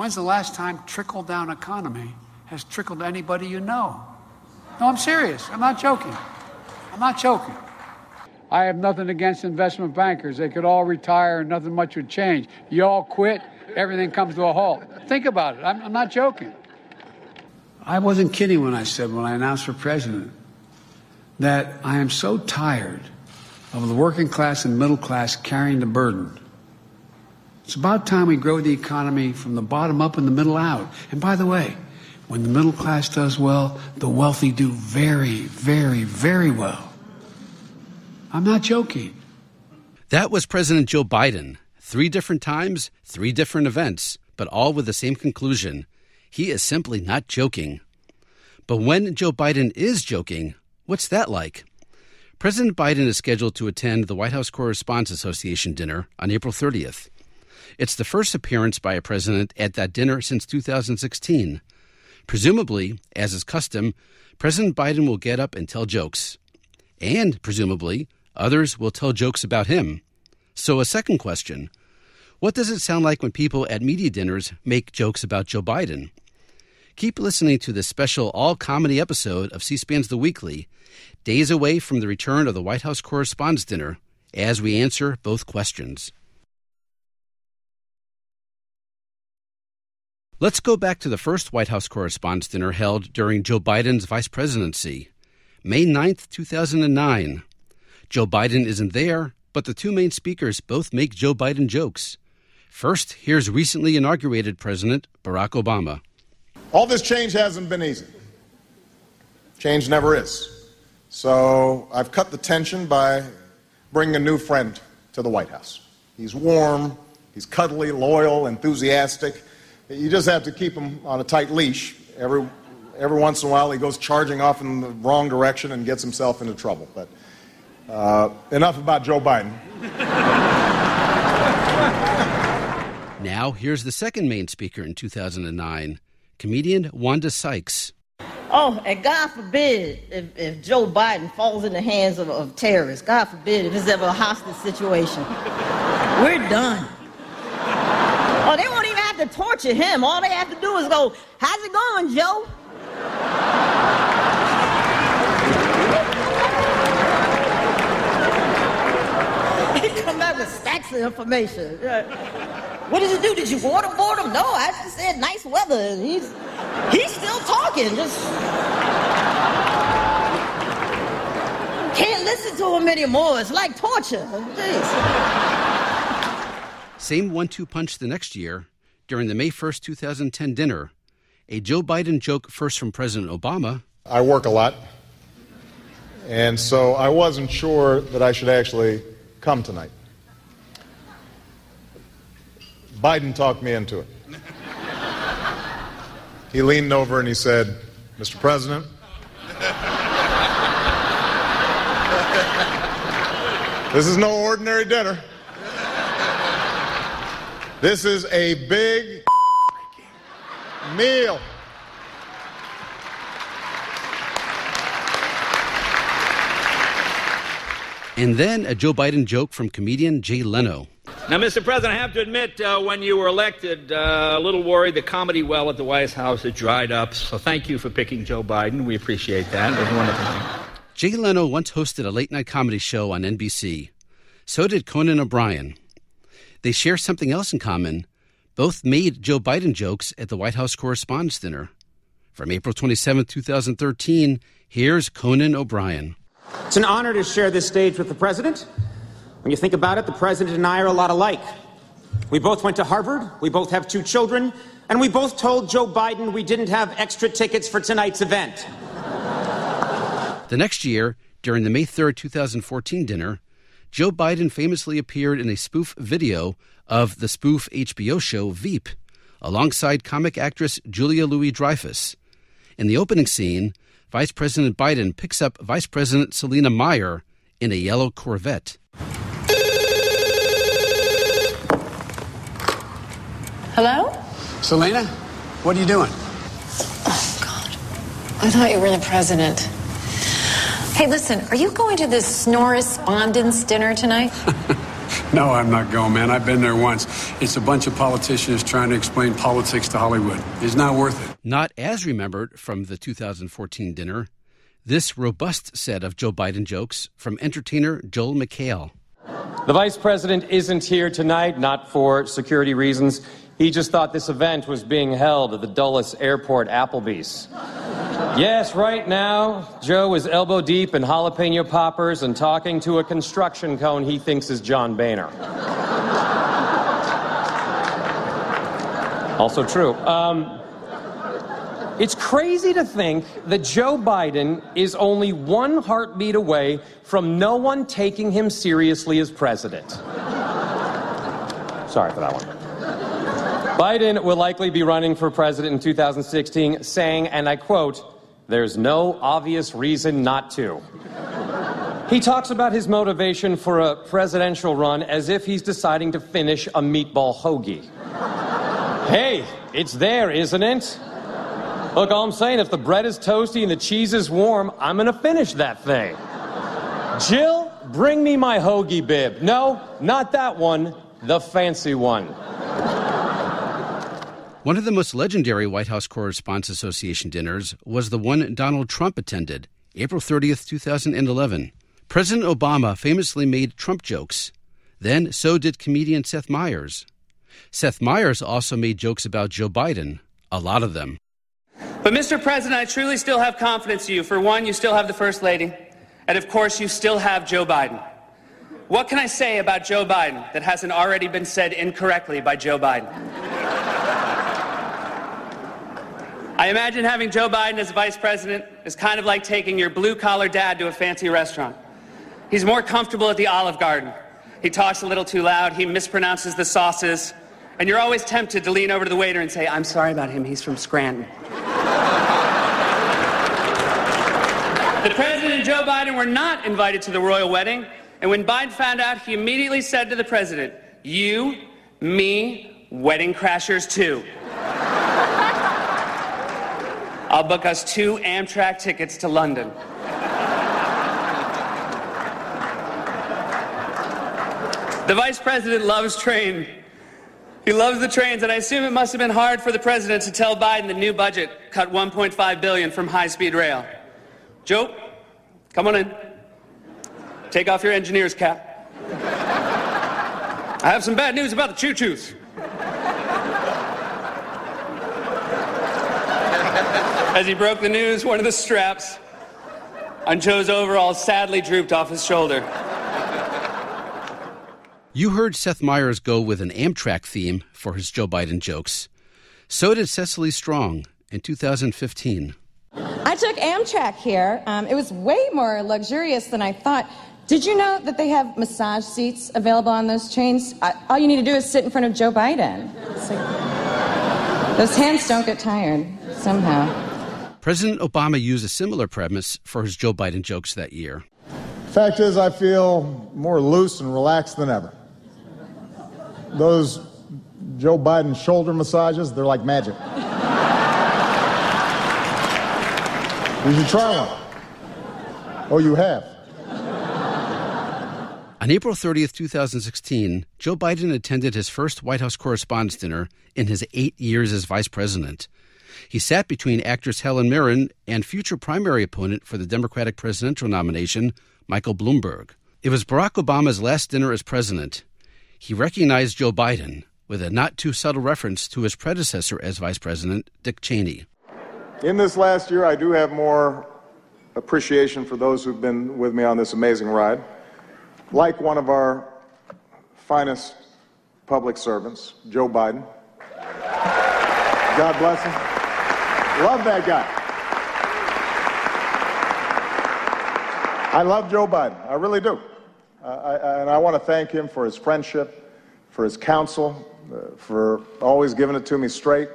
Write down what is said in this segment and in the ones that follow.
When's the last time trickle-down economy has trickled to anybody you know? No, I'm serious. I'm not joking. I'm not joking. I have nothing against investment bankers. They could all retire and nothing much would change. You all quit, everything comes to a halt. Think about it. I'm not joking. I wasn't kidding when I announced for president that I am so tired of the working class and middle class carrying the burden. It's about time we grow the economy from the bottom up and the middle out. And by the way, when the middle class does well, the wealthy do very, very, very well. I'm not joking. That was President Joe Biden. 3 different times, 3 different events, but all with the same conclusion. He is simply not joking. But when Joe Biden is joking, what's that like? President Biden is scheduled to attend the White House Correspondents' Association dinner on April 30th. It's the first appearance by a president at that dinner since 2016. Presumably, as is custom, President Biden will get up and tell jokes. And, presumably, others will tell jokes about him. So a second question. What does it sound like when people at media dinners make jokes about Joe Biden? Keep listening to this special all-comedy episode of C-SPAN's The Weekly, days away from the return of the White House Correspondents' Dinner, as we answer both questions. Let's go back to the first White House Correspondents' Dinner held during Joe Biden's vice presidency, May 9th, 2009. Joe Biden isn't there, but the 2 main speakers both make Joe Biden jokes. First, here's recently inaugurated President Barack Obama. All this change hasn't been easy. Change never is. So I've cut the tension by bringing a new friend to the White House. He's warm, he's cuddly, loyal, enthusiastic. You just have to keep him on a tight leash. Every once in a while he goes charging off in the wrong direction and gets himself into trouble. But enough about Joe Biden. Now, here's the second main speaker in 2009, comedian Wanda Sykes. Oh, and God forbid if Joe Biden falls in the hands of terrorists. God forbid if it's ever a hostage situation. We're done. Oh, they won't even have to torture him. All they have to do is go, how's it going, Joe? He come back with stacks of information. What did you do? Did you waterboard him? No, I just said nice weather. And he's still talking. Just can't listen to him anymore. It's like torture. Jeez. Same 1-2 punch the next year during the May 1st, 2010 dinner. A Joe Biden joke first from President Obama. I work a lot. And so I wasn't sure that I should actually come tonight. Biden talked me into it. He leaned over and he said, Mr. President, this is no ordinary dinner. This is a big meal. And then a Joe Biden joke from comedian Jay Leno. Now, Mr. President, I have to admit, when you were elected, a little worried the comedy well at the White House had dried up. So thank you for picking Joe Biden. We appreciate that. It was a wonderful thing. Jay Leno once hosted a late-night comedy show on NBC. So did Conan O'Brien. They share something else in common. Both made Joe Biden jokes at the White House Correspondents' Dinner. From April 27, 2013, here's Conan O'Brien. It's an honor to share this stage with the president. When you think about it, the president and I are a lot alike. We both went to Harvard, we both have 2 children, and we both told Joe Biden we didn't have extra tickets for tonight's event. The next year, during the May 3rd, 2014 dinner, Joe Biden famously appeared in a spoof video of the spoof HBO show Veep, alongside comic actress Julia Louis-Dreyfus. In the opening scene, Vice President Biden picks up Vice President Selena Meyer in a yellow Corvette. Hello? Selena, what are you doing? Oh, God. I thought you were the president. Hey, listen, are you going to this Snorrespondence dinner tonight? No, I'm not going, man. I've been there once. It's a bunch of politicians trying to explain politics to Hollywood. It's not worth it. Not as remembered from the 2014 dinner, this robust set of Joe Biden jokes from entertainer Joel McHale. The vice president isn't here tonight, not for security reasons. He just thought this event was being held at the Dulles Airport Applebee's. Yes, right now, Joe is elbow deep in jalapeno poppers and talking to a construction cone he thinks is John Boehner. Also true. It's crazy to think that Joe Biden is only one heartbeat away from no one taking him seriously as president. Sorry for that one. Biden will likely be running for president in 2016, saying, and I quote, "There's no obvious reason not to." He talks about his motivation for a presidential run as if he's deciding to finish a meatball hoagie. Hey, it's there, isn't it? Look, all I'm saying, if the bread is toasty and the cheese is warm, I'm going to finish that thing. Jill, bring me my hoagie bib. No, not that one, the fancy one. One of the most legendary White House Correspondents' Association dinners was the one Donald Trump attended, April 30th, 2011. President Obama famously made Trump jokes. Then so did comedian Seth Meyers. Seth Meyers also made jokes about Joe Biden, a lot of them. But, Mr. President, I truly still have confidence in you. For one, you still have the First Lady. And, of course, you still have Joe Biden. What can I say about Joe Biden that hasn't already been said incorrectly by Joe Biden? I imagine having Joe Biden as vice president is kind of like taking your blue-collar dad to a fancy restaurant. He's more comfortable at the Olive Garden. He talks a little too loud. He mispronounces the sauces. And you're always tempted to lean over to the waiter and say, "I'm sorry about him. He's from Scranton." The president and Joe Biden were not invited to the royal wedding, and when Biden found out, he immediately said to the president, "You, me, wedding crashers too. I'll book us 2 Amtrak tickets to London." The vice president loves trains. He loves the trains, and I assume it must have been hard for the president to tell Biden the new budget cut $1.5 billion from high-speed rail. "Joe, come on in. Take off your engineer's cap. I have some bad news about the choo-choos." As he broke the news, one of the straps on Joe's overalls sadly drooped off his shoulder. You heard Seth Meyers go with an Amtrak theme for his Joe Biden jokes. So did Cecily Strong in 2015. "I took Amtrak here. It was way more luxurious than I thought. Did you know that they have massage seats available on those trains? All you need to do is sit in front of Joe Biden. It's like, those hands don't get tired somehow." President Obama used a similar premise for his Joe Biden jokes that year. "The fact is, I feel more loose and relaxed than ever. Those Joe Biden shoulder massages, they're like magic. You should try one. Oh, you have." On April 30th, 2016, Joe Biden attended his first White House Correspondents' Dinner in his 8 years as vice president. He sat between actress Helen Mirren and future primary opponent for the Democratic presidential nomination, Michael Bloomberg. It was Barack Obama's last dinner as president. He recognized Joe Biden with a not-too-subtle reference to his predecessor as vice president, Dick Cheney. "In this last year, I do have more appreciation for those who've been with me on this amazing ride. Like one of our finest public servants, Joe Biden. God bless him. Love that guy. I love Joe Biden. I really do. And I want to thank him for his friendship, for his counsel, for always giving it to me straight,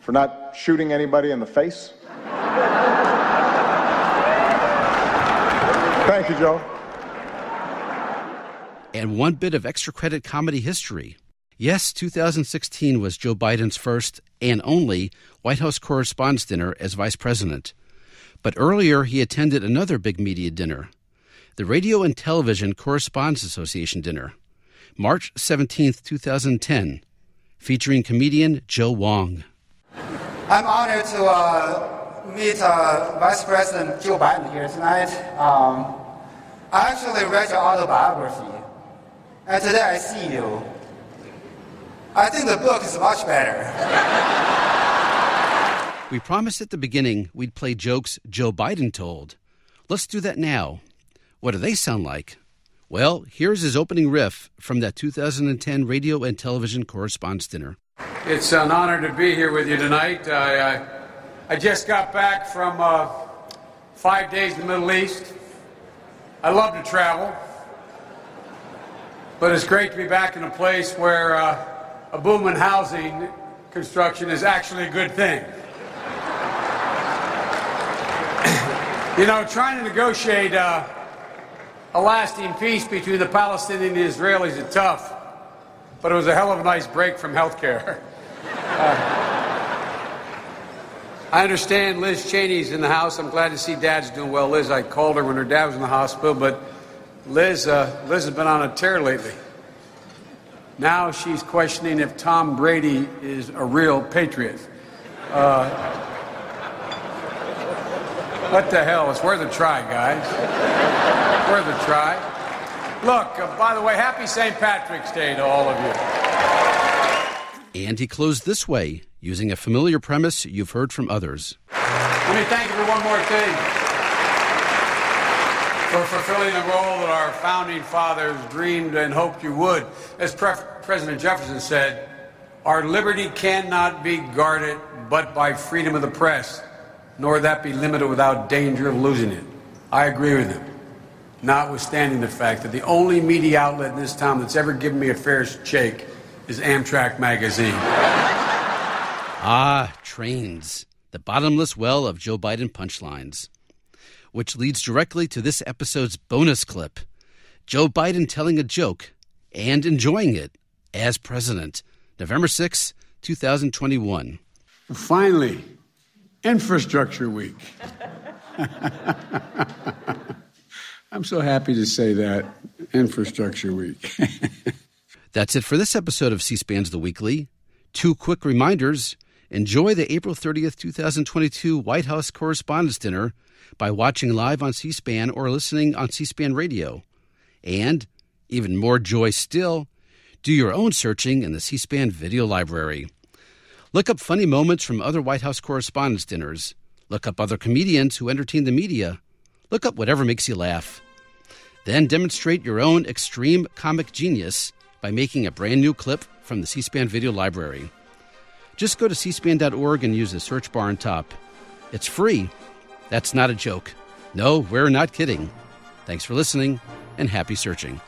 for not shooting anybody in the face. Thank you, Joe." And one bit of extra credit comedy history. Yes, 2016 was Joe Biden's first and only White House Correspondents' Dinner as vice president. But earlier, he attended another big media dinner, the Radio and Television Correspondents' Association dinner. March 17th, 2010, featuring comedian Joe Wong. I'm honored to meet Vice President Joe Biden here tonight. I actually read your autobiography, and today I see you. I think the book is much better. We promised at the beginning we'd play jokes Joe Biden told. Let's do that now. What do they sound like? Well, here's his opening riff from that 2010 Radio and Television Correspondents' Dinner. It's an honor to be here with you tonight. I just got back from 5 days in the Middle East. I love to travel, but it's great to be back in a place where a boom in housing construction is actually a good thing. You know, trying to negotiate a lasting peace between the Palestinians and the Israelis is tough, but it was a hell of a nice break from health care. I understand Liz Cheney's in the house. I'm glad to see Dad's doing well. Liz, I called her when her dad was in the hospital, but Liz has been on a tear lately. Now she's questioning if Tom Brady is a real patriot. What the hell? It's worth a try, guys. Worth a try. Look, by the way, happy St. Patrick's Day to all of you. And he closed this way, using a familiar premise you've heard from others. Let me thank you for one more thing. For fulfilling the role that our founding fathers dreamed and hoped you would. As President Jefferson said, our liberty cannot be guarded but by freedom of the press, nor that be limited without danger of losing it. I agree with him, notwithstanding the fact that the only media outlet in this town that's ever given me a fair shake is Amtrak magazine. Ah, trains, the bottomless well of Joe Biden punchlines, which leads directly to this episode's bonus clip, Joe Biden telling a joke and enjoying it as president, November 6, 2021. Finally, Infrastructure Week. I'm so happy to say that. Infrastructure Week. That's it for this episode of C-SPAN's The Weekly. Two quick reminders. Enjoy the April 30th, 2022 White House Correspondents' Dinner by watching live on C-SPAN or listening on C-SPAN Radio. And, even more joy still, do your own searching in the C-SPAN video library. Look up funny moments from other White House Correspondents' Dinners. Look up other comedians who entertain the media. Look up whatever makes you laugh. Then demonstrate your own extreme comic genius by making a brand new clip from the C-SPAN video library. Just go to C-SPAN.org and use the search bar on top. It's free. That's not a joke. No, we're not kidding. Thanks for listening, and happy searching.